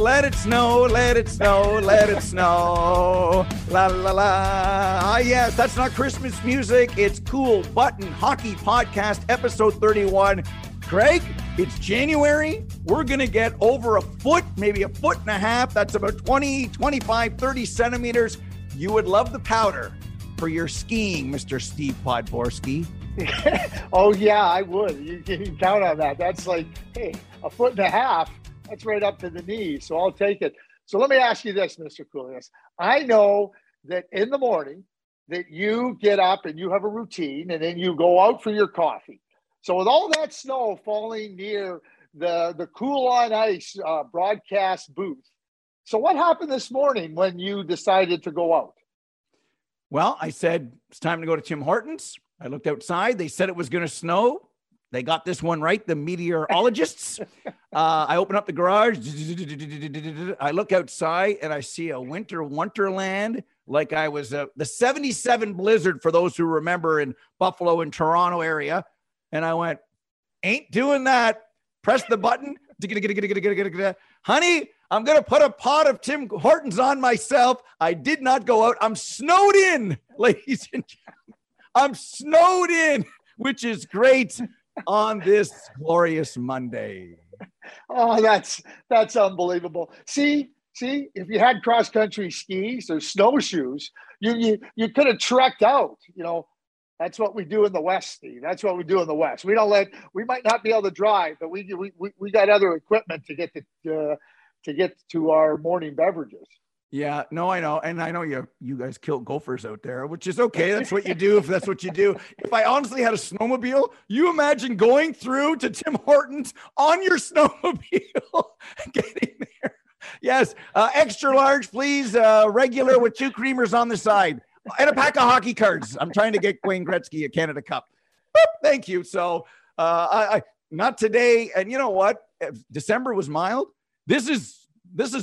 Let it snow, let it snow, let it snow, la la la. Ah yes, that's not Christmas music, it's Cool Button Hockey Podcast, episode 31. Craig, it's January, we're going to get over a foot, maybe a foot and a half, that's about 20, 25, 30 centimeters. You would love the powder for your skiing, Mr. Steve Podborski. Oh yeah, I would, you can count on that. That's like, hey, a foot and a half. That's right up to the knee, so I'll take it. So let me ask you this, Mr. Coolius. I know that in the morning that you get up and you have a routine, and then you go out for your coffee. So with all that snow falling near the Cool on Ice broadcast booth, so what happened this morning when you decided to go out? Well, I said, it's time to go to Tim Hortons. I looked outside. They said it was going to snow. They got this one right, the meteorologists. I open up the garage. I look outside and I see a winter wonderland, like I was the 77 blizzard, for those who remember, in Buffalo and Toronto area. And I went, ain't doing that. Press the button. Honey, I'm going to put a pot of Tim Hortons on myself. I did not go out. I'm snowed in, ladies and gentlemen. I'm snowed in, which is great. On this glorious Monday. Oh, that's unbelievable. See, if you had cross-country skis or snowshoes, you could have trekked out. You know, that's what we do in the West, Steve. That's what we do in the West. We might not be able to drive, but we got other equipment to get to our morning beverages. Yeah, no, I know. And I know you guys kill gophers out there, which is okay. That's what you do, if that's what you do. If I honestly had a snowmobile, you imagine going through to Tim Hortons on your snowmobile, getting there. Yes, extra large, please, regular with two creamers on the side, and a pack of hockey cards. I'm trying to get Wayne Gretzky a Canada Cup. Boop, thank you. So I not today. And you know what? December was mild. This is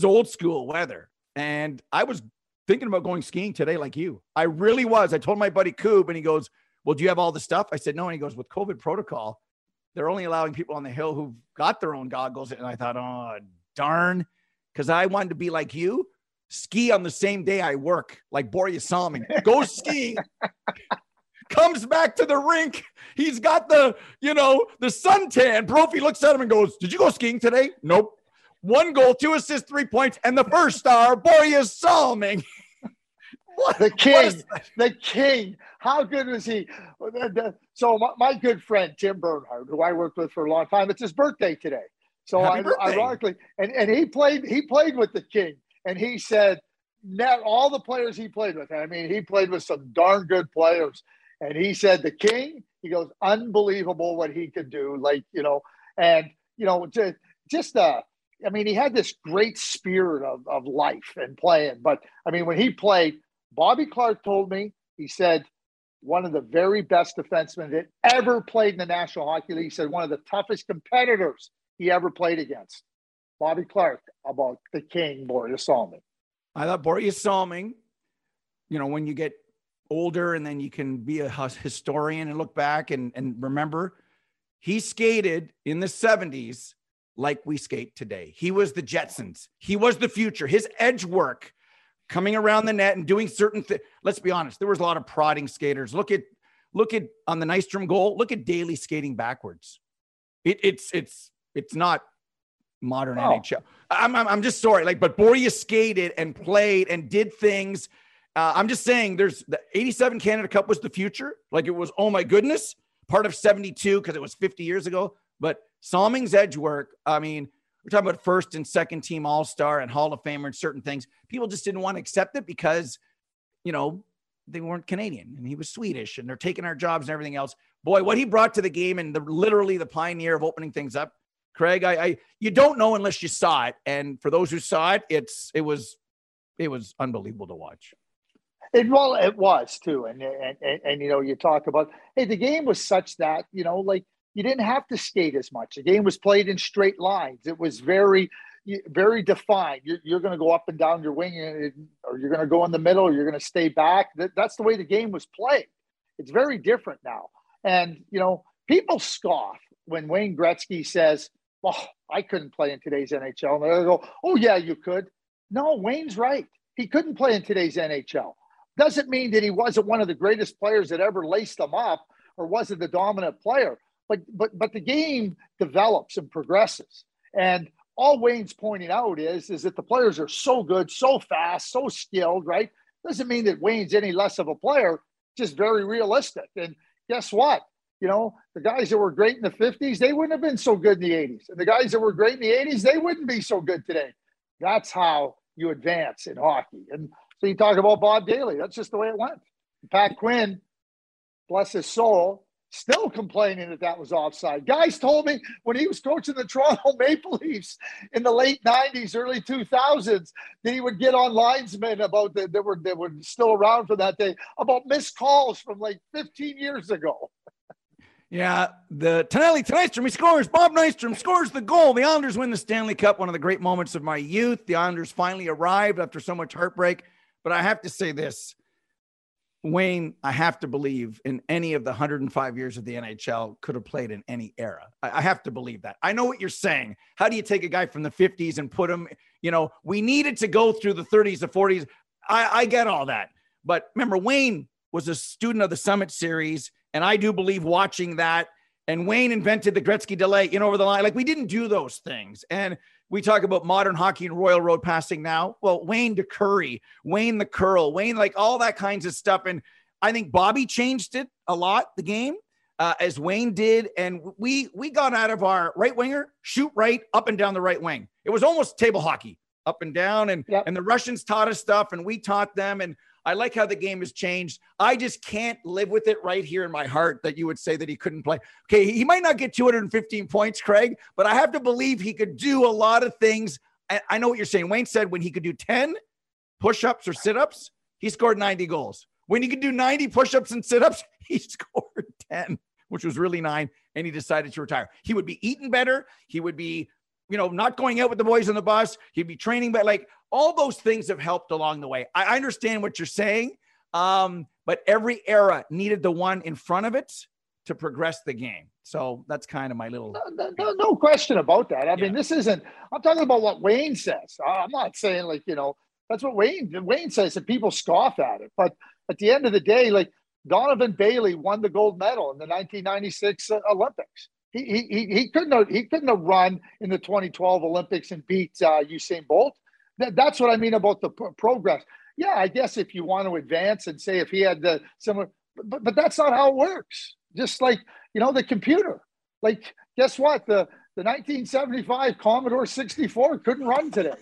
old school weather. And I was thinking about going skiing today, like you. I really was. I told my buddy Coob, and he goes, well, do you have all the stuff? I said, no. And he goes, with COVID protocol, they're only allowing people on the hill who've got their own goggles. And I thought, oh, darn. Because I wanted to be like you, ski on the same day I work, like Borje Salming. Goes skiing, comes back to the rink. He's got the suntan. Brophy looks at him and goes, did you go skiing today? Nope. 1 goal, 2 assists, 3 points, and the first star, Borje Salming. The king. How good was he? So my good friend, Tim Bernhardt, who I worked with for a long time, it's his birthday today. So ironically, and he played with the king, and he said all the players he played with, I mean, he played with some darn good players. And he said the king, he goes, unbelievable what he could do. Like, you know, and, you know, I mean, he had this great spirit of life and playing. But, I mean, when he played, Bobby Clark told me, he said, one of the very best defensemen that ever played in the National Hockey League. He said one of the toughest competitors he ever played against. Bobby Clark, about the king, Borje Salming. I thought Borje Salming, you know, when you get older and then you can be a historian and look back and remember, he skated in the 70s like we skate today. He was the Jetsons. He was the future. His edge work coming around the net and doing certain things. Let's be honest. There was a lot of prodding skaters. Look at on the Nystrom goal, look at Daly skating backwards. It's not modern NHL. I'm just sorry. Like, but Borje skated and played and did things. I'm just saying there's the 87 Canada Cup was the future. Like it was, oh my goodness, part of 72 because it was 50 years ago. But Salming's edge work, I mean, we're talking about first and second team All-Star and Hall of Famer and certain things. People just didn't want to accept it because, you know, they weren't Canadian and he was Swedish and they're taking our jobs and everything else. Boy, what he brought to the game and literally the pioneer of opening things up. Craig, you don't know unless you saw it. And for those who saw it, it was unbelievable to watch. It was too. And you know, you talk about, hey, the game was such that, you know, like you didn't have to skate as much. The game was played in straight lines. It was very, very defined. You're going to go up and down your wing, or you're going to go in the middle, or you're going to stay back. That's the way the game was played. It's very different now. And, you know, people scoff when Wayne Gretzky says, "Oh, I couldn't play in today's NHL." And they go, "Oh yeah, you could." No, Wayne's right. He couldn't play in today's NHL. Doesn't mean that he wasn't one of the greatest players that ever laced them up or wasn't the dominant player. But the game develops and progresses. And all Wayne's pointing out is that the players are so good, so fast, so skilled, right? Doesn't mean that Wayne's any less of a player, just very realistic. And guess what? You know, the guys that were great in the 50s, they wouldn't have been so good in the 80s. And the guys that were great in the 80s, they wouldn't be so good today. That's how you advance in hockey. And so you talk about Bob Daly. That's just the way it went. Pat Quinn, bless his soul, still complaining that was offside. Guys told me when he was coaching the Toronto Maple Leafs in the late 90s, early 2000s, that he would get on linesmen about that were still around for that day about missed calls from like 15 years ago. Yeah, the Nystrom, he scores. Bob Nystrom scores the goal. The Islanders win the Stanley Cup, one of the great moments of my youth. The Islanders finally arrived after so much heartbreak. But I have to say this, Wayne, I have to believe in any of the 105 years of the NHL could have played in any era. I have to believe that. I know what you're saying. How do you take a guy from the 50s and put him, you know, we needed to go through the 30s, the 40s. I get all that. But remember, Wayne was a student of the Summit Series. And I do believe watching that. And Wayne invented the Gretzky delay in over the line. Like we didn't do those things. And we talk about modern hockey and Royal Road passing now. Well, Wayne to Curry, Wayne the curl, Wayne, like all that kinds of stuff. And I think Bobby changed it a lot, the game, as Wayne did. And we got out of our right winger, shoot right, up and down the right wing. It was almost table hockey, up and down. And, And the Russians taught us stuff and we taught them. And I like how the game has changed. I just can't live with it right here in my heart that you would say that he couldn't play. Okay, he might not get 215 points, Craig, but I have to believe he could do a lot of things. I know what you're saying. Wayne said when he could do 10 push-ups or sit-ups, he scored 90 goals. When he could do 90 push-ups and sit-ups, he scored 10, which was really 9, and he decided to retire. He would be eating better. He would be, you know, not going out with the boys on the bus. He'd be training, but like all those things have helped along the way. I understand what you're saying, but every era needed the one in front of it to progress the game. So that's kind of my little. No question about that. I mean, this isn't. I'm talking about what Wayne says. I'm not saying like, you know, that's what Wayne says, and people scoff at it. But at the end of the day, like Donovan Bailey won the gold medal in the 1996 Olympics. He couldn't have run in the 2012 Olympics and beat Usain Bolt. That's what I mean about the progress. Yeah, I guess if you want to advance and say if he had the similar, but that's not how it works. Just like, you know, the computer. Like, guess what? The 1975 Commodore 64 couldn't run today.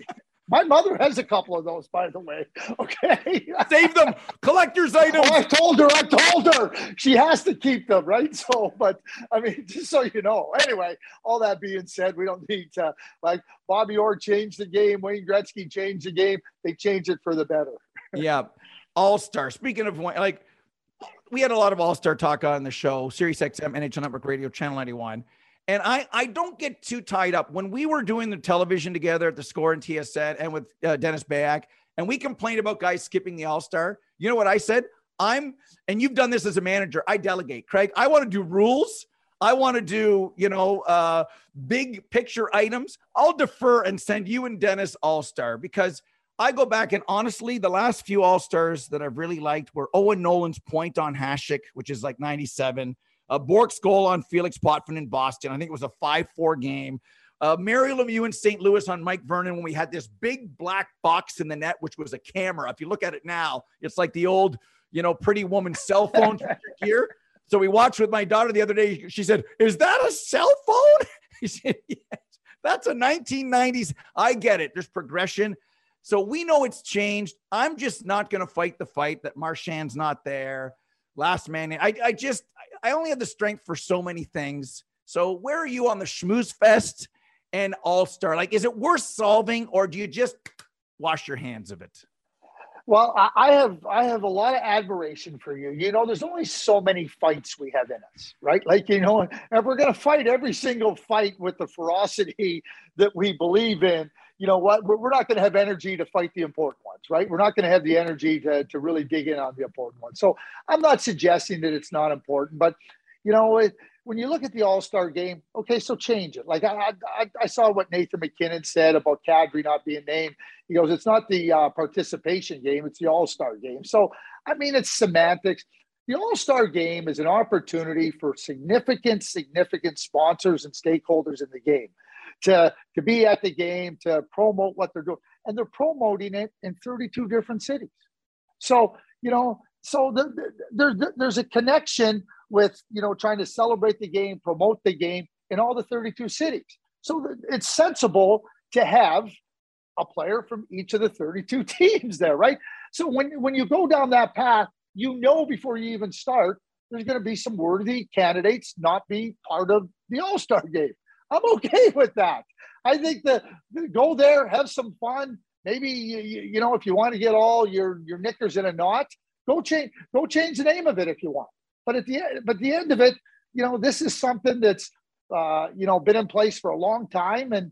My mother has a couple of those, by the way. Okay. Save them. Collector's item. Oh, I told her. She has to keep them, right? So, but I mean, just so you know. Anyway, all that being said, we don't need to, like, Bobby Orr changed the game. Wayne Gretzky changed the game. They changed it for the better. Yeah. All-star. Speaking of, like, we had a lot of all-star talk on the show, Sirius XM, NHL Network Radio, Channel 91. And I don't get too tied up. When we were doing the television together at the Score and TSN and with Dennis Bayak, and we complained about guys skipping the All-Star, you know what I said? And you've done this as a manager, I delegate. Craig, I want to do rules. I want to do, you know, big picture items. I'll defer and send you and Dennis All-Star because I go back and honestly, the last few All-Stars that I've really liked were Owen Nolan's point on Hasek, which is like 97. Bork's goal on Felix Potvin in Boston. I think it was a 5-4 game. Mary Lemieux in St. Louis on Mike Vernon when we had this big black box in the net, which was a camera. If you look at it now, it's like the old, you know, Pretty Woman cell phone here. So we watched with my daughter the other day. She said, "Is that a cell phone?" I said, "Yes, that's a 1990s. I get it. There's progression. So we know it's changed. I'm just not going to fight the fight that Marchand's not there. Last man. I only have the strength for so many things. So where are you on the schmooze fest and All-Star? Like, is it worth solving, or do you just wash your hands of it?" Well, I have a lot of admiration for you. You know, there's only so many fights we have in us, right? Like, you know, if we're going to fight every single fight with the ferocity that we believe in, you know what? We're not going to have energy to fight the important ones, right? We're not going to have the energy to really dig in on the important ones. So I'm not suggesting that it's not important, but, you know, when you look at the All-Star game, okay, so change it. Like I saw what Nathan McKinnon said about Kadri not being named. He goes, it's not the participation game, it's the All-Star game. So, I mean, it's semantics. The All-Star game is an opportunity for significant sponsors and stakeholders in the game to be at the game, to promote what they're doing. And they're promoting it in 32 different cities. So, you know, so there's a connection with, you know, trying to celebrate the game, promote the game in all the 32 cities. So it's sensible to have a player from each of the 32 teams there, right? So when you go down that path, you know, before you even start, there's going to be some worthy candidates not be part of the All-Star game. I'm okay with that. I think that go there, have some fun. Maybe, you know, if you want to get all your knickers in a knot, go change the name of it if you want. But at the end of it, you know, this is something that's, you know, been in place for a long time. And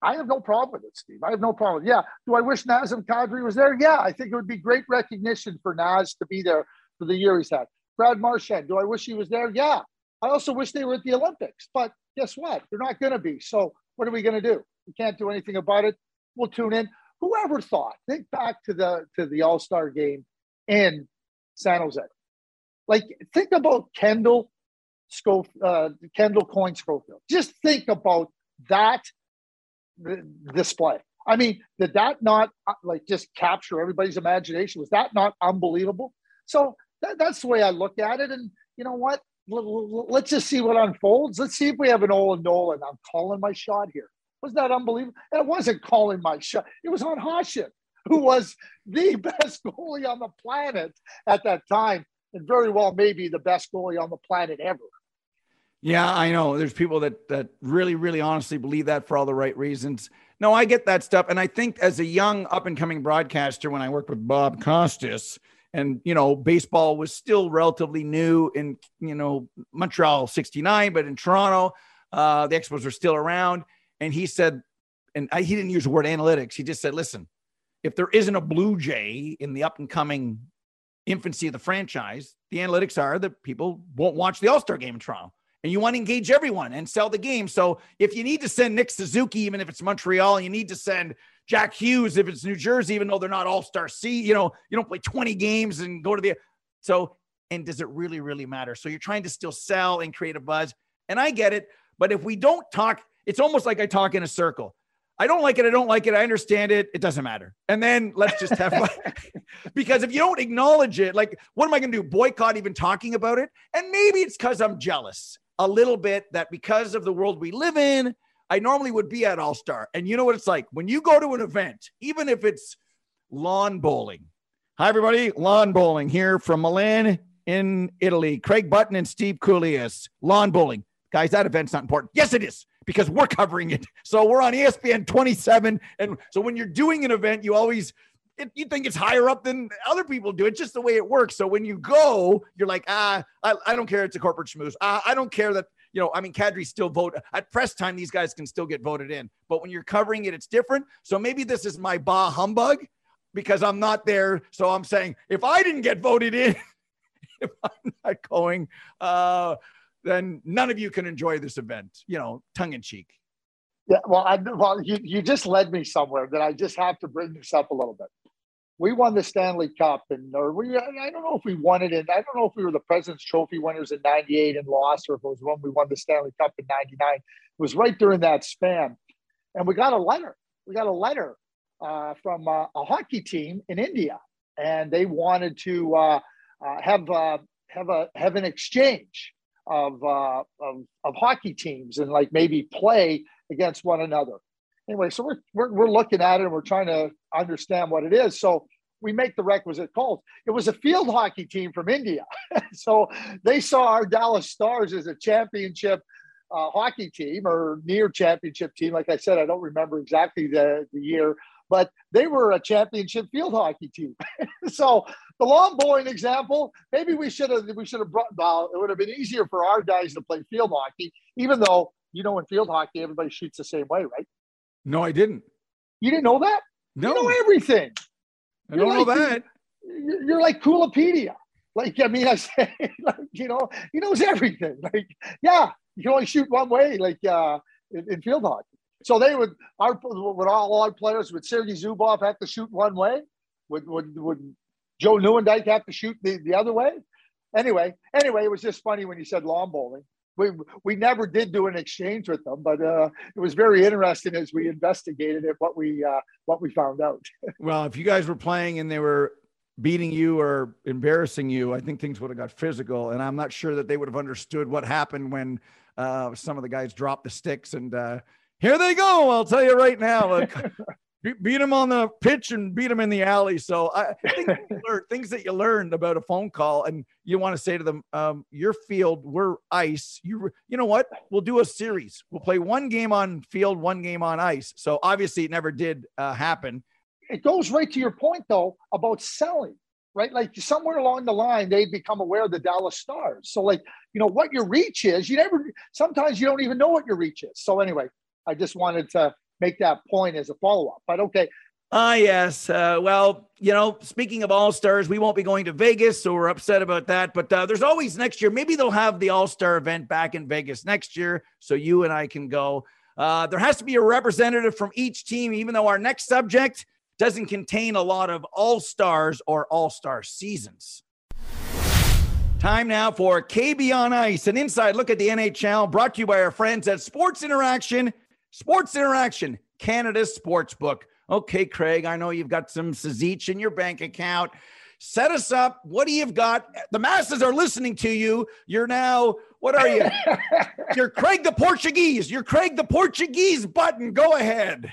I have no problem with it, Steve. I have no problem. Yeah. Do I wish Nazem Kadri was there? Yeah. I think it would be great recognition for Naz to be there for the year he's had. Brad Marchand, do I wish he was there? Yeah. I also wish they were at the Olympics. But guess what? They're not going to be. So what are we going to do? We can't do anything about it. We'll tune in. Whoever thought, think back to the All-Star game in San Jose. Like, think about Kendall Coyne Schofield. Just think about that display. I mean, did that not, like, just capture everybody's imagination? Was that not unbelievable? So that's the way I look at it. And you know what? Let's just see what unfolds. Let's see if we have an Owen Nolan. I'm calling my shot here. Wasn't that unbelievable? And it wasn't calling my shot. It was on Hasek, who was the best goalie on the planet at that time. And very well, maybe the best goalie on the planet ever. Yeah, I know. There's people that really, really honestly believe that for all the right reasons. No, I get that stuff. And I think as a young up-and-coming broadcaster, when I worked with Bob Costas, and, you know, baseball was still relatively new in, you know, Montreal 69, but in Toronto, the Expos were still around. And he said, he didn't use the word analytics. He just said, listen, if there isn't a Blue Jay in the up-and-coming infancy of the franchise, the analytics are that people won't watch the All-Star game in Toronto, and you want to engage everyone and sell the game. So if you need to send Nick Suzuki, even if it's Montreal, you need to send Jack Hughes, if it's New Jersey, even though they're not All-Star C, you know, you don't play 20 games and go to the, so, and does it really, really matter? So you're trying to still sell and create a buzz, and I get it. But if we don't talk, it's almost like I talk in a circle. I don't like it. I don't like it. I understand it. It doesn't matter. And then let's just have fun. Because if you don't acknowledge it, like, what am I going to do? Boycott even talking about it? And maybe it's because I'm jealous a little bit that because of the world we live in, I normally would be at All-Star. And you know what it's like when you go to an event, even if it's lawn bowling. Hi, everybody. Lawn bowling here from Milan in Italy. Craig Button and Steve Coolius. Lawn bowling. Guys, that event's not important. Yes, it is, because we're covering it. So we're on ESPN 27. And so when you're doing an event, you always, you think it's higher up than other people do. It's just the way it works. So when you go, you're like, I don't care. It's a corporate schmooze. I don't care that, you know, I mean, Kadri still vote at press time. These guys can still get voted in, but when you're covering it, it's different. So maybe this is my bah humbug because I'm not there. So I'm saying if I didn't get voted in, if I'm not going, then none of you can enjoy this event, you know, tongue in cheek. Yeah, well, you just led me somewhere that I just have to bring this up a little bit. We won the Stanley Cup, I don't know if we won it, I don't know if we were the President's Trophy winners in 98 and lost, or if it was when we won the Stanley Cup in 99. It was right during that span. And we got a letter. We got a letter from a hockey team in India, and they wanted to have an exchange of hockey teams and like maybe play against one another. Anyway, so we're looking at it and we're trying to understand what it is. So we make the requisite calls. It was a field hockey team from India. So they saw our Dallas Stars as a championship hockey team or near championship team. Like I said, I don't remember exactly the year, but they were a championship field hockey team. So the lawn bowling example, maybe we should have brought, well, it would have been easier for our guys to play field hockey, even though, you know, in field hockey, everybody shoots the same way, right? No, I didn't. You didn't know that? No. You know everything. I don't know that. You're like Coolopedia. Like, I mean, I say, like, you know, he knows everything. Like, yeah, you only shoot one way, like in field hockey. So they would, all our players, would Sergei Zubov have to shoot one way? Would Joe Newendike have to shoot the other way? Anyway, it was just funny when you said lawn bowling. We never did do an exchange with them, but it was very interesting as we investigated it, what we found out. Well, if you guys were playing and they were beating you or embarrassing you, I think things would have got physical. And I'm not sure that they would have understood what happened when some of the guys dropped the sticks and here they go. I'll tell you right now, beat them on the pitch and beat them in the alley. So I think things that you learned about a phone call, and you want to say to them, your field, we're ice. You know what? We'll do a series. We'll play one game on field, one game on ice. So obviously it never did happen. It goes right to your point, though, about selling, right? Like somewhere along the line, they become aware of the Dallas Stars. So like, you know, what your reach is, sometimes you don't even know what your reach is. So anyway, I just wanted to make that point as a follow-up, but okay. Yes. Well, you know, speaking of All-Stars, we won't be going to Vegas, so we're upset about that, but there's always next year. Maybe they'll have the All-Star event back in Vegas next year, so you and I can go. There has to be a representative from each team, even though our next subject doesn't contain a lot of All-Stars or All-Star seasons. Time now for KB on Ice, an inside look at the NHL, brought to you by our friends at Sports Interaction. Sports Interaction, Canada's sportsbook. Okay, Craig, I know you've got some Sazich in your bank account. Set us up. What do you've got? The masses are listening to you. You're now, what are you? You're Craig the Portuguese. You're Craig the Portuguese button. Go ahead.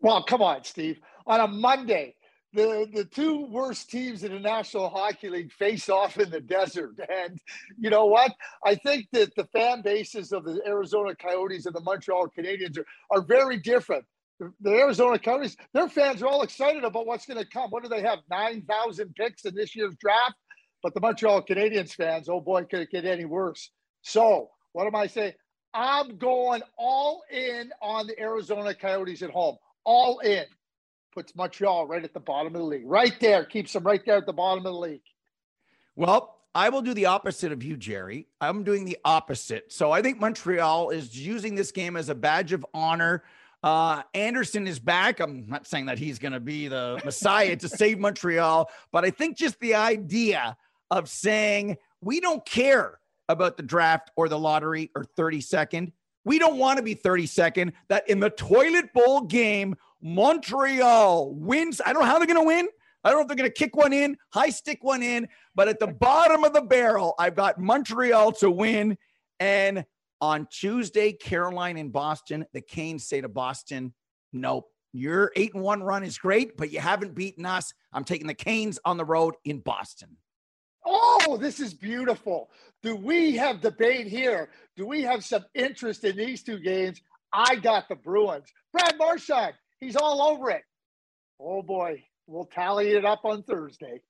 Well, come on, Steve. On a Monday, the two worst teams in the National Hockey League face off in the desert. And you know what? I think that the fan bases of the Arizona Coyotes and the Montreal Canadiens are very different. The Arizona Coyotes, their fans are all excited about what's going to come. What do they have, 9,000 picks in this year's draft? But the Montreal Canadiens fans, oh boy, could it get any worse? So what am I saying? I'm going all in on the Arizona Coyotes at home. All in. Puts Montreal right at the bottom of the league. Right there. Keeps them right there at the bottom of the league. Well, I will do the opposite of you, Jerry. I'm doing the opposite. So I think Montreal is using this game as a badge of honor. Anderson is back. I'm not saying that he's going to be the messiah to save Montreal, but I think just the idea of saying we don't care about the draft or the lottery or 32nd. We don't want to be 32nd. That in the toilet bowl game, Montreal wins. I don't know how they're going to win. I don't know if they're going to kick one in, high stick one in, but at the bottom of the barrel, I've got Montreal to win. And on Tuesday, Carolina and Boston, the Canes say to Boston, nope, your 8-1 run is great, but you haven't beaten us. I'm taking the Canes on the road in Boston. Oh, this is beautiful. Do we have debate here? Do we have some interest in these two games? I got the Bruins. Brad Marchand, he's all over it. Oh, boy. We'll tally it up on Thursday.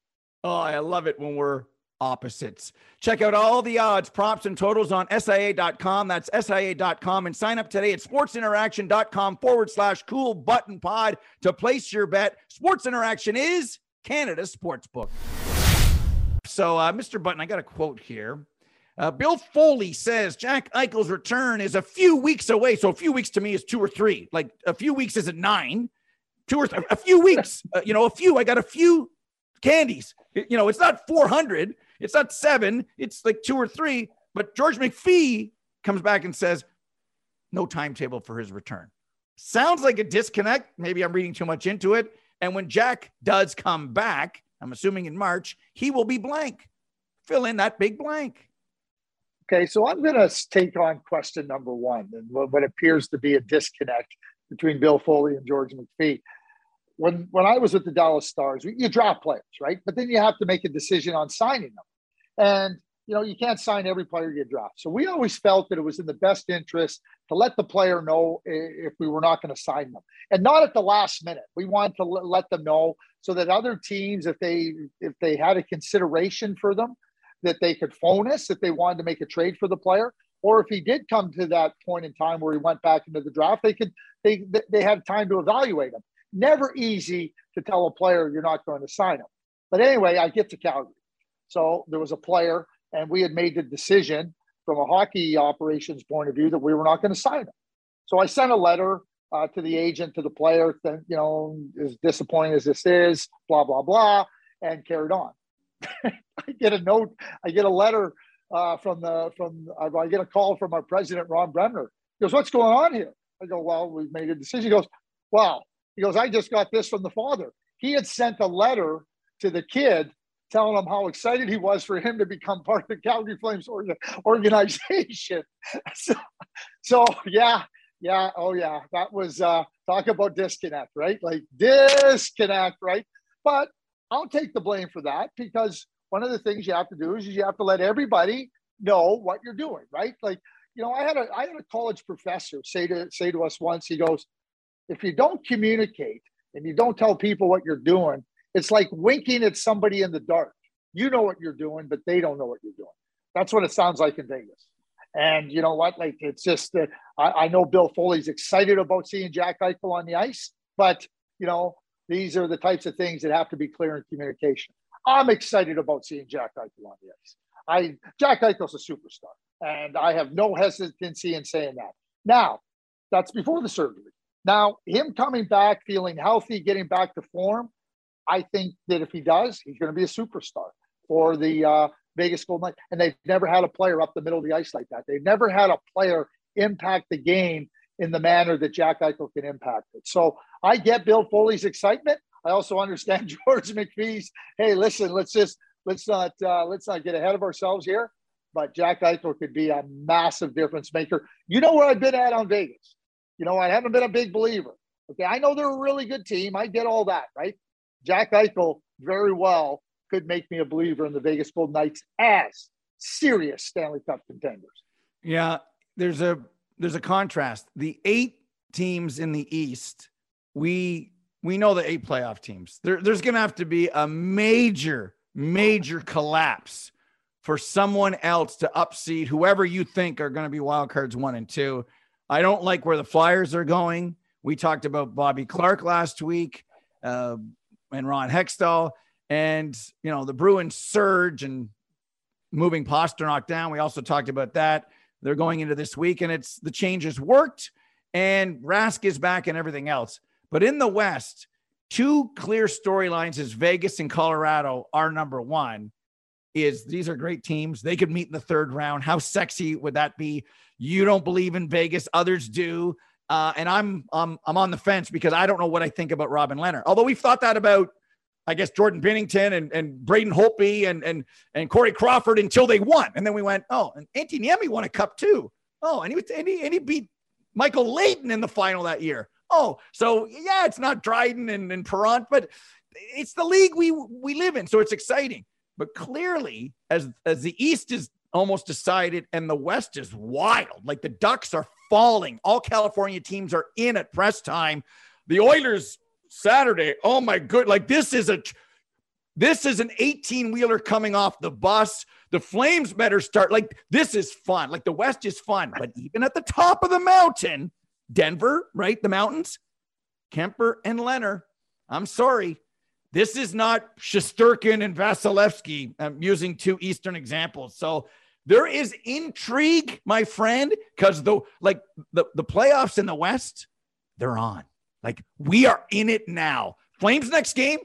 Oh, I love it when we're opposites. Check out all the odds, props, and totals on SIA.com. That's SIA.com. And sign up today at sportsinteraction.com/coolbuttonpod to place your bet. Sports Interaction is Canada's sportsbook. So, Mr. Button, I got a quote here. Bill Foley says Jack Eichel's return is a few weeks away. So a few weeks to me is 2 or 3. Like a few weeks isn't 9. 2 or 3, a few weeks. I got a few candies. It's not 400. It's not 7. It's like 2 or 3. But George McPhee comes back and says no timetable for his return. Sounds like a disconnect. Maybe I'm reading too much into it. And when Jack does come back, I'm assuming in March, he will be blank. Fill in that big blank. Okay, so I'm going to take on question number 1 and what appears to be a disconnect between Bill Foley and George McPhee. When I was with the Dallas Stars, you draft players, right? But then you have to make a decision on signing them. And, you can't sign every player you draft. So we always felt that it was in the best interest to let the player know if we were not going to sign them. And not at the last minute. We wanted to let them know so that other teams, if they had a consideration for them, that they could phone us if they wanted to make a trade for the player, or if he did come to that point in time where he went back into the draft, they had time to evaluate him. Never easy to tell a player you're not going to sign him. But anyway, I get to Calgary. So there was a player, and we had made the decision from a hockey operations point of view that we were not going to sign him. So I sent a letter to the agent, to the player, that, as disappointing as this is, blah, blah, blah, and carried on. I get a letter I get a call from our president, Ron Bremner. He goes, "What's going on here?" I go, "Well, we've made a decision." He goes, "Wow." He goes, "I just got this from the father." He had sent a letter to the kid telling him how excited he was for him to become part of the Calgary Flames organization. So yeah. Oh yeah. That was talk about disconnect, right? Like disconnect, right? But I'll take the blame for that, because one of the things you have to do is you have to let everybody know what you're doing, right? Like, I had a college professor say to us once, he goes, "If you don't communicate and you don't tell people what you're doing, it's like winking at somebody in the dark. You know what you're doing, but they don't know what you're doing." That's what it sounds like in Vegas. And you know what? Like, it's just that I know Bill Foley's excited about seeing Jack Eichel on the ice, but these are the types of things that have to be clear in communication. I'm excited about seeing Jack Eichel on the ice. Jack Eichel's a superstar, and I have no hesitancy in saying that. Now, that's before the surgery. Now, him coming back, feeling healthy, getting back to form, I think that if he does, he's going to be a superstar for the Vegas Golden Knights. And they've never had a player up the middle of the ice like that. They've never had a player impact the game in the manner that Jack Eichel can impact it. So I get Bill Foley's excitement. I also understand George McPhee's, "Hey, listen, let's not get ahead of ourselves here." But Jack Eichel could be a massive difference maker. You know where I've been at on Vegas. I haven't been a big believer. Okay, I know they're a really good team. I get all that, right? Jack Eichel very well could make me a believer in the Vegas Golden Knights as serious Stanley Cup contenders. Yeah, there's a contrast. The 8 teams in the East, we know the 8 playoff teams. There's going to have to be a major collapse for someone else to upseed whoever you think are going to be wild cards 1 and 2. I don't like where the Flyers are going. We talked about Bobby Clark last week and Ron Hextall, and the Bruins surge and moving Pasternak down. We also talked about that. They're going into this week, and it's the changes worked, and Rask is back and everything else. But in the West, 2 clear storylines is Vegas and Colorado are number 1. Is these are great teams. They could meet in the 3rd round. How sexy would that be? You don't believe in Vegas. Others do. And I'm on the fence because I don't know what I think about Robin Leonard. Although we've thought that about, I guess, Jordan Binnington and Braden Holtby and Corey Crawford until they won. And then we went, oh, and Antti Niemi won a cup too. Oh, and he beat Michael Leighton in the final that year. Oh, so yeah, it's not Dryden and Perron, but it's the league we live in. So it's exciting. But clearly, as the East is almost decided and the West is wild, like the Ducks are falling. All California teams are in at press time. The Oilers Saturday. Oh my good. Like this is an 18-wheeler coming off the bus. The Flames better start. Like this is fun. Like the West is fun. But even at the top of the mountain, Denver, right? The mountains, Kemper and Leonard. I'm sorry. This is not Shesterkin and Vasilevsky. I'm using 2 Eastern examples. So There is intrigue, my friend, because the playoffs in the West, they're on. Like, we are in it now. Flames next game,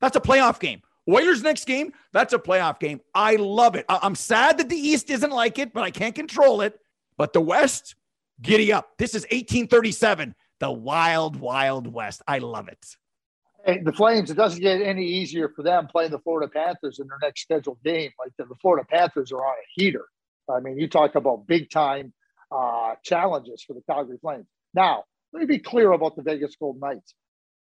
that's a playoff game. Oilers next game, that's a playoff game. I love it. I'm sad that the East isn't like it, but I can't control it. But the West, giddy up. This is 1837, the wild, wild West. I love it. Hey, the Flames, it doesn't get any easier for them playing the Florida Panthers in their next scheduled game. Like, the Florida Panthers are on a heater. I mean, you talk about big-time challenges for the Calgary Flames. Now, let me be clear about the Vegas Golden Knights.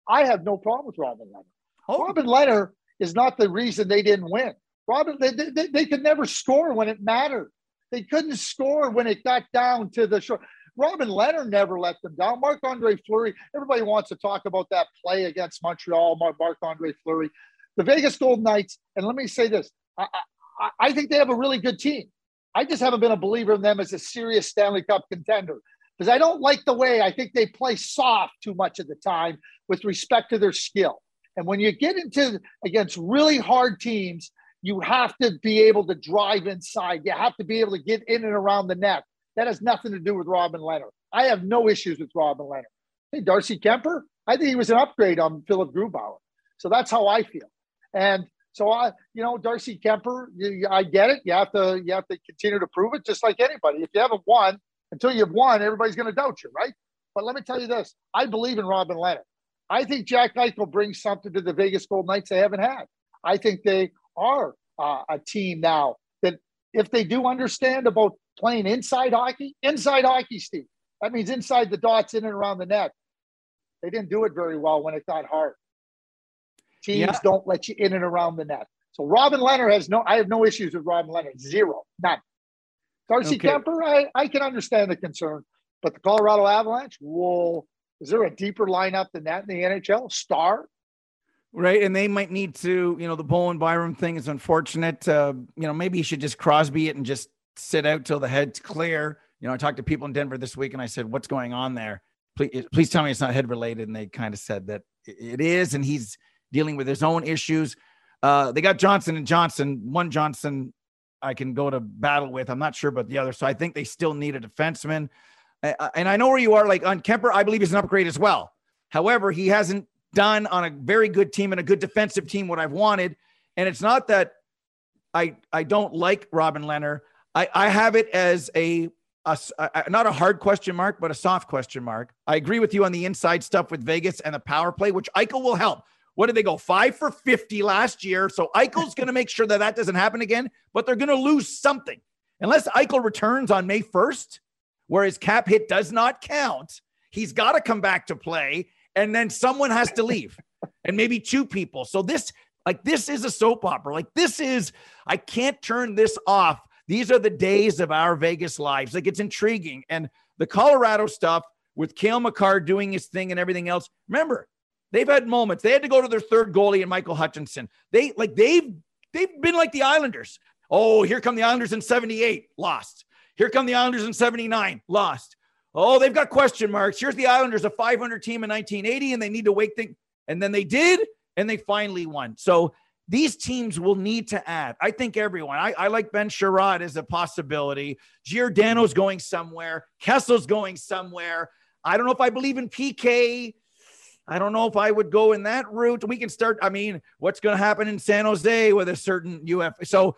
I have no problem with Robin Leonard. Oh. Robin Leonard is not the reason they didn't win. Robin, they could never score when it mattered. They couldn't score when it got down to the short. Robin Leonard never let them down. Marc-Andre Fleury, everybody wants to talk about that play against Montreal, Marc-Andre Fleury. The Vegas Golden Knights, and let me say this, I think they have a really good team. I just haven't been a believer in them as a serious Stanley Cup contender because I don't like the way I think they play soft too much of the time with respect to their skill. And when you get into against really hard teams, you have to be able to drive inside. You have to be able to get in and around the net. That has nothing to do with Robin Leonard. I have no issues with Robin Leonard. Hey, Darcy Kemper, I think he was an upgrade on Philip Grubauer. So that's how I feel. And so Darcy Kemper, I get it. You have to continue to prove it, just like anybody. If you haven't won, until you've won, everybody's going to doubt you, right? But let me tell you this: I believe in Robin Leonard. I think Jack Eichel brings something to the Vegas Golden Knights they haven't had. I think they are a team now that if they do understand about playing inside hockey, Steve, that means inside the dots, in and around the net. They didn't do it very well when it got hard. Teams don't let you in and around the net. So Robin Leonard I have no issues with Robin Leonard. Zero, none. Darcy Kemper, I can understand the concern, but the Colorado Avalanche, whoa. Is there a deeper lineup than that in the NHL? Star? Right, and they might need to, the Bowen Byram thing is unfortunate. Maybe he should just Crosby it and just sit out till the head's clear. I talked to people in Denver this week, and I said, what's going on there? Please tell me it's not head-related, and they kind of said that it is, and he's dealing with his own issues. They got Johnson & Johnson. One Johnson I can go to battle with. I'm not sure about the other, so I think they still need a defenseman. And I know where you are, like on Kemper, I believe he's an upgrade as well. However, he hasn't done on a very good team and a good defensive team what I've wanted. And it's not that I don't like Robin Leonard. I have it as a not a hard question mark, but a soft question mark. I agree with you on the inside stuff with Vegas and the power play, which Eichel will help. What did they go? 5 for 50 last year. So Eichel's going to make sure that doesn't happen again, but they're going to lose something. Unless Eichel returns on May 1st, where his cap hit does not count, he's got to come back to play, and then someone has to leave, and maybe two people. So this is a soap opera. I can't turn this off. These are the days of our Vegas lives. It's intriguing. And the Colorado stuff with Cale Makar doing his thing and everything else. Remember, they've had moments. They had to go to their third goalie and Michael Hutchinson. They've been like the Islanders. Oh, here come the Islanders in 78, lost. Here come the Islanders in 79, lost. Oh, they've got question marks. Here's the Islanders, a 500 team in 1980, and they need to wake things. And then they did, and they finally won. So these teams will need to add. I think everyone. I like Ben Sherrod as a possibility. Giordano's going somewhere. Kessel's going somewhere. I don't know if I believe in PK. I don't know if I would go in that route. We can start. I mean, what's going to happen in San Jose with a certain UFA? So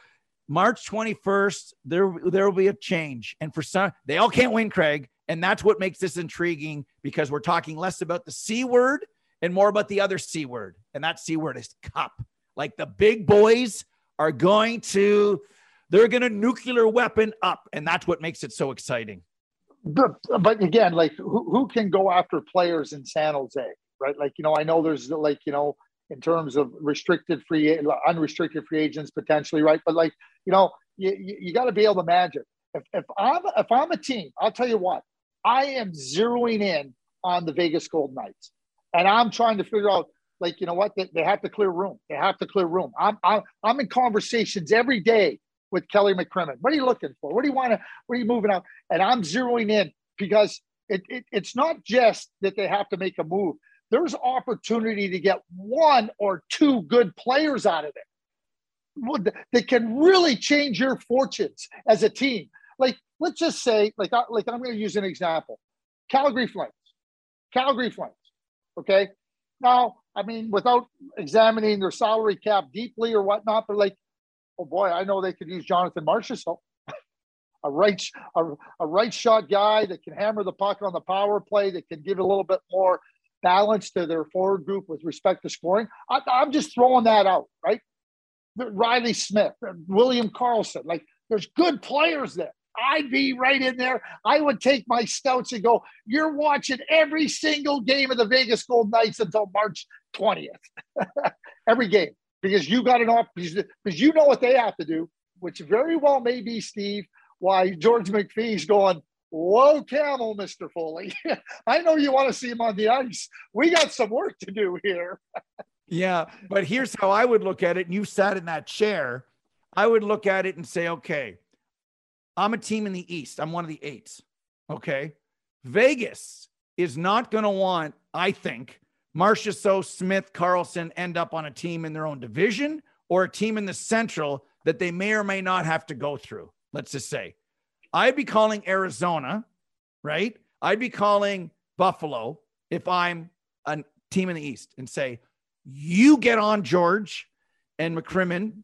March 21st, there will be a change. And for some, they all can't win, Craig. And that's what makes this intriguing, because we're talking less about the C word and more about the other C word. And that C word is cup. Like, the big boys are they're going to nuclear weapon up. And that's what makes it so exciting. But again, like, who can go after players in San Jose, right? Like, I know there's in terms of unrestricted free agents potentially, right? But you got to be able to manage it. If I'm a team, I'll tell you what, I am zeroing in on the Vegas Golden Knights, and I'm trying to figure out, they have to clear room. They have to clear room. I'm in conversations every day with Kelly McCrimmon. What are you looking for? What do you want to? What are you moving on? And I'm zeroing in, because it's not just that they have to make a move. There's opportunity to get one or two good players out of it. that can really change your fortunes as a team. Like, let's just say, like I'm going to use an example, Calgary Flames. Okay. Now, I mean, without examining their salary cap deeply or whatnot, but like, oh boy, I know they could use Jonathan Marchand, a right shot guy that can hammer the puck on the power play, that can give a little bit more balance to their forward group with respect to scoring. I'm just throwing that out, right? Riley Smith, William Carlson, like there's good players there. I'd be right in there. I would take my scouts and go, you're watching every single game of the Vegas Golden Knights until March 20th. Every game. Because you got an opportunity, because you know what they have to do, which very well may be, Steve, why George McPhee's going, whoa, camel, Mr. Foley. I know you want to see him on the ice. We got some work to do here. Yeah, but here's how I would look at it. And you sat in that chair. I would look at it and say, okay, I'm a team in the East. I'm one of the 8. Okay. Vegas is not going to want, I think, Marchessault, Smith, Carlson end up on a team in their own division or a team in the Central that they may or may not have to go through. Let's just say I'd be calling Arizona, right? I'd be calling Buffalo if I'm a team in the East and say, you get on George and McCrimmon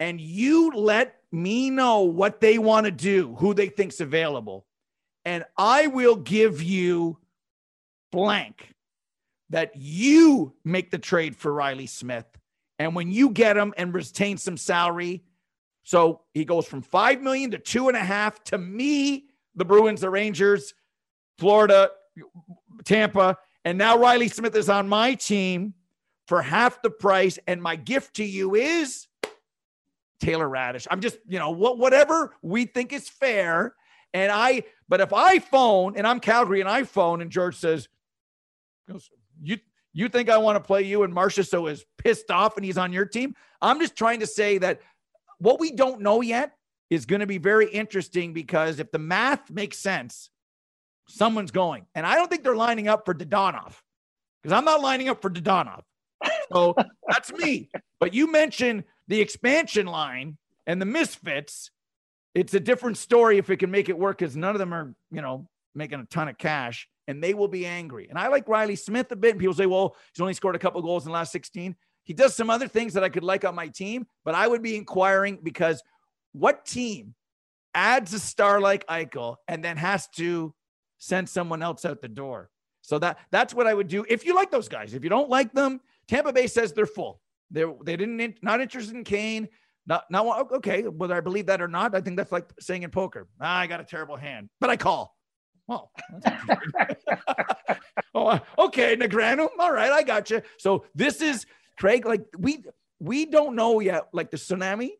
and you let me know what they want to do, who they think's available. And I will give you blank that you make the trade for Riley Smith. And when you get him and retain some salary, so he goes from 5 million to 2.5 to me, the Bruins, the Rangers, Florida, Tampa. And now Riley Smith is on my team for half the price. And my gift to you is Taylor Radish. I'm just, you know, whatever we think is fair. And but if I phone and I'm Calgary and I phone and George says, you think I want to play you and Marchessault is pissed off and he's on your team. I'm just trying to say that what we don't know yet is going to be very interesting because if the math makes sense, someone's going. And I don't think they're lining up for Dodonov because I'm not lining up for Dodonov. So that's me. But you mentioned the expansion line and the misfits. It's a different story if we can make it work because none of them are, you know, making a ton of cash and they will be angry. And I like Riley Smith a bit. And people say, well, he's only scored a couple of goals in the last 16. He does some other things that I could like on my team, but I would be inquiring because what team adds a star like Eichel and then has to send someone else out the door? So that's what I would do. If you like those guys, if you don't like them, Tampa Bay says they're full. They didn't, not interested in Kane. Not okay. Whether I believe that or not, I think that's like saying in poker, I got a terrible hand, but I call. Well, that's oh, okay. Negreanu. All right. I got you. So this is Craig. Like we don't know yet. Like the tsunami,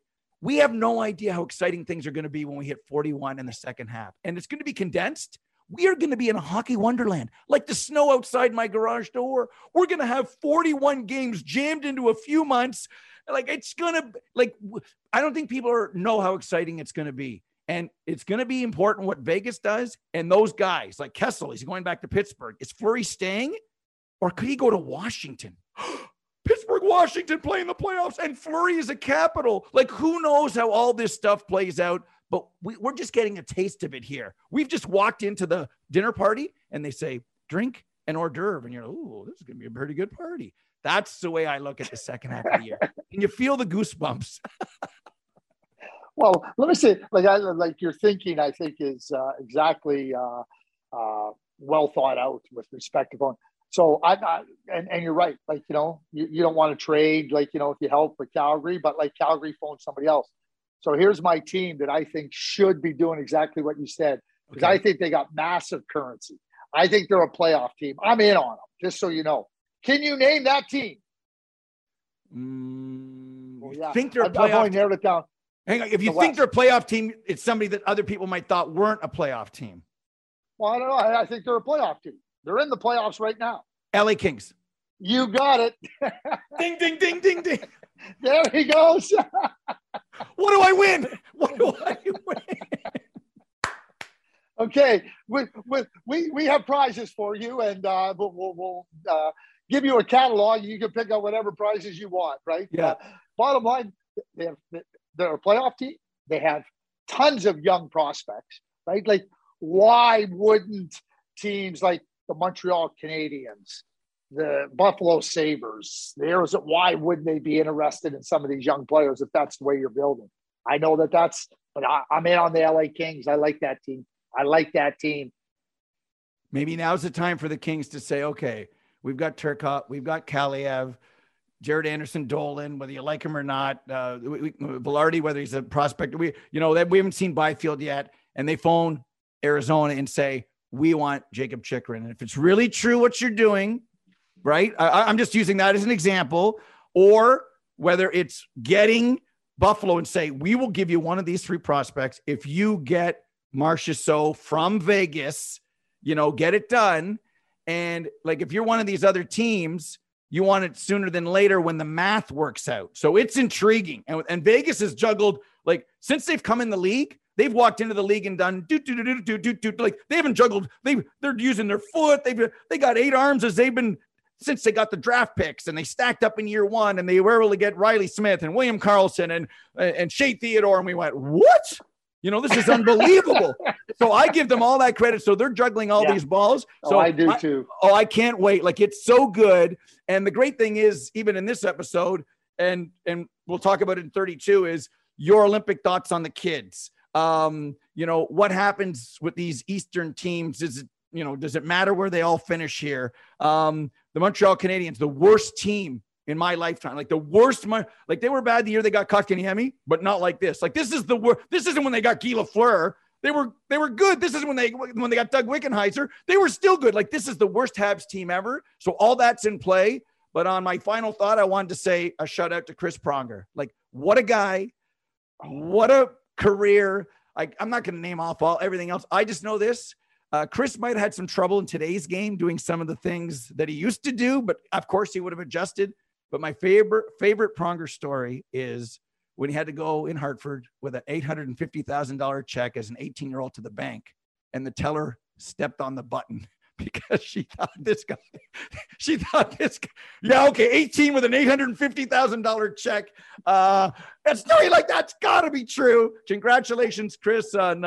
we have no idea how exciting things are going to be when we hit 41 in the second half, and it's going to be condensed. We are going to be in a hockey wonderland, like the snow outside my garage door. We're going to have 41 games jammed into a few months. Like it's going to, like, I don't think people know how exciting it's going to be. And it's going to be important what Vegas does. And those guys like Kessel, he's going back to Pittsburgh. Is Fleury staying or could he go to Washington? Pittsburgh, Washington playing the playoffs and Fleury is a Capital. Like who knows how all this stuff plays out. But we're just getting a taste of it here. We've just walked into the dinner party and they say, drink an hors d'oeuvre. And you're like, ooh, this is going to be a pretty good party. That's the way I look at the second half of the year. And you feel the goosebumps. Well, let me say, like your thinking, I think, is exactly well thought out with respect to going. So and you're right. Like, you know, you don't want to trade, like, you know, if you help with Calgary, but like Calgary phones somebody else. So here's my team that I think should be doing exactly what you said, because okay. I think they got massive currency. I think they're a playoff team. I'm in on them, just so you know. Can you name that team? Yeah. Think they're a playoff team. I've only narrowed it down. Hang on. If you think they're a playoff team, it's somebody that other people might thought weren't a playoff team. Well, I don't know. I think they're a playoff team. They're in the playoffs right now. LA Kings. You got it. Ding, ding, ding, ding, ding. There he goes. What do I win? What do I win? Okay, we have prizes for you, and we'll give you a catalog. You can pick up whatever prizes you want, right? Yeah. Bottom line, they're a playoff team. They have tons of young prospects, right? Like, why wouldn't teams like the Montreal Canadiens, the Buffalo Sabres, why wouldn't they be interested in some of these young players if that's the way you're building? I know that but I'm in on the LA Kings. I like that team. Maybe now's the time for the Kings to say, okay, we've got Turcotte, we've got Kaliev, Jared Anderson Dolan, whether you like him or not, Velarde, whether he's a prospect. We haven't seen Byfield yet, and they phone Arizona and say, we want Jacob Chychrun. And if it's really true what you're doing, right? I'm just using that as an example. Or whether it's getting Buffalo and say, we will give you one of these three prospects if you get Marchessault from Vegas, get it done. And like, if you're one of these other teams, you want it sooner than later when the math works out. So it's intriguing. And Vegas has juggled, like, since they've come in the league, they've walked into the league and done like they haven't juggled. They're using their foot. They got eight arms since they got the draft picks, and they stacked up in year one, and they were able to get Riley Smith and William Carlson and Shea Theodore. And we went, what? This is unbelievable. So I give them all that credit. So they're juggling all these balls. So I do too. I can't wait. Like, it's so good. And the great thing is, even in this episode, and we'll talk about it in 32, is your Olympic thoughts on the kids. What happens with these Eastern teams? Is it, does it matter where they all finish here? The Montreal Canadiens, the worst team in my lifetime, like the worst. Like, they were bad the year they got Kotkaniemi, but not like this. Like, this is the worst. This isn't when they got Guy Lafleur. They were good. This is when they got Doug Wickenheiser. They were still good. Like, this is the worst Habs team ever. So all that's in play. But on my final thought, I wanted to say a shout out to Chris Pronger. Like, what a guy, what a career. I'm not going to name off everything else. I just know this. Chris might have had some trouble in today's game doing some of the things that he used to do, but of course he would have adjusted. But my favorite Pronger story is when he had to go in Hartford with an $850,000 check as an 18-year-old to the bank, and the teller stepped on the button because she thought this guy, yeah, okay, 18 with an $850,000 check. That story, like, that's gotta be true. Congratulations, Chris, on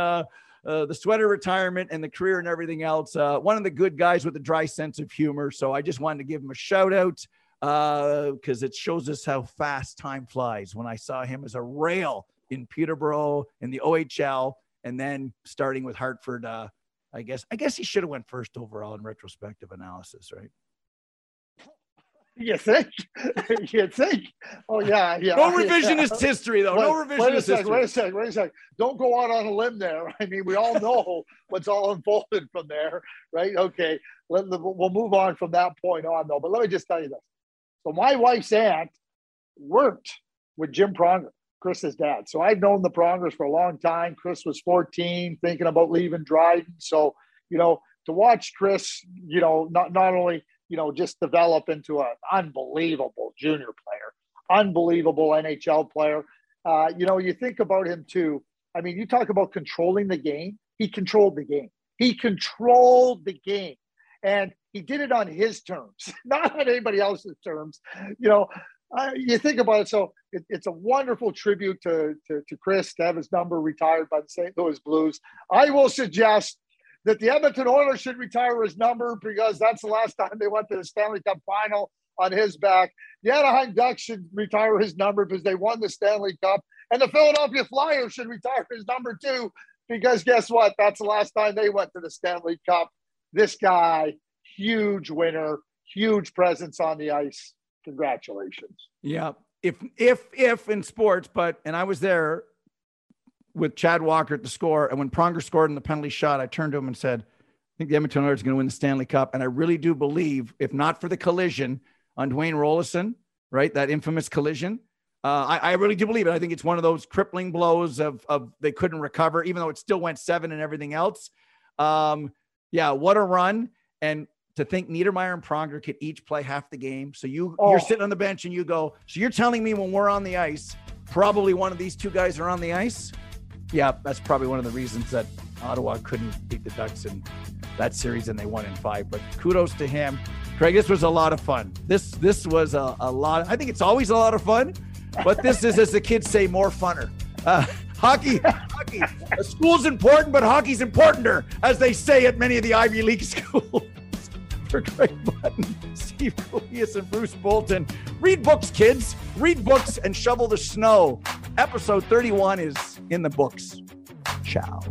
the sweater retirement and the career and everything else. One of the good guys with a dry sense of humor. So I just wanted to give him a shout out. Because it shows us how fast time flies. When I saw him as a rail in Peterborough in the OHL, and then starting with Hartford, I guess he should have went first overall in retrospective analysis, right? You think? Oh, yeah. No revisionist history, though. Wait a sec. Don't go out on a limb there. I mean, we all know what's all unfolded from there, right? Okay, we'll move on from that point on, though. But let me just tell you this. So my wife's aunt worked with Jim Pronger, Chris's dad. So I've known the Prongers for a long time. Chris was 14, thinking about leaving Dryden. So, to watch Chris, not only, just develop into an unbelievable junior player, unbelievable NHL player. You think about him too. I mean, you talk about controlling the game. He controlled the game. And he did it on his terms, not on anybody else's terms. You think about it. So it's a wonderful tribute to Chris to have his number retired by the St. Louis Blues. I will suggest that the Edmonton Oilers should retire his number, because that's the last time they went to the Stanley Cup final on his back. The Anaheim Ducks should retire his number because they won the Stanley Cup. And the Philadelphia Flyers should retire his number too, because guess what? That's the last time they went to the Stanley Cup. This guy, huge winner, huge presence on the ice. Congratulations. Yeah. If in sports, and I was there with Chad Walker at the score. And when Pronger scored in the penalty shot, I turned to him and said, I think the Edmonton Oilers are going to win the Stanley Cup. And I really do believe, if not for the collision on Dwayne Rollison, right, that infamous collision, I really do believe it. I think it's one of those crippling blows of they couldn't recover, even though it still went seven and everything else. What a run. And to think Niedermeyer and Pronger could each play half the game. So you're sitting on the bench and you go, so you're telling me when we're on the ice, probably one of these two guys are on the ice? Yeah, that's probably one of the reasons that Ottawa couldn't beat the Ducks in that series, and they won in five. But kudos to him. Craig, this was a lot of fun. This was a lot. I think it's always a lot of fun. But this is, as the kids say, more funner. Hockey. School's important, but hockey's importanter, as they say at many of the Ivy League schools. For Greg Button, Steve Coolius, and Bruce Bolton. Read books, kids. Read books and shovel the snow. Episode 31 is in the books. Ciao.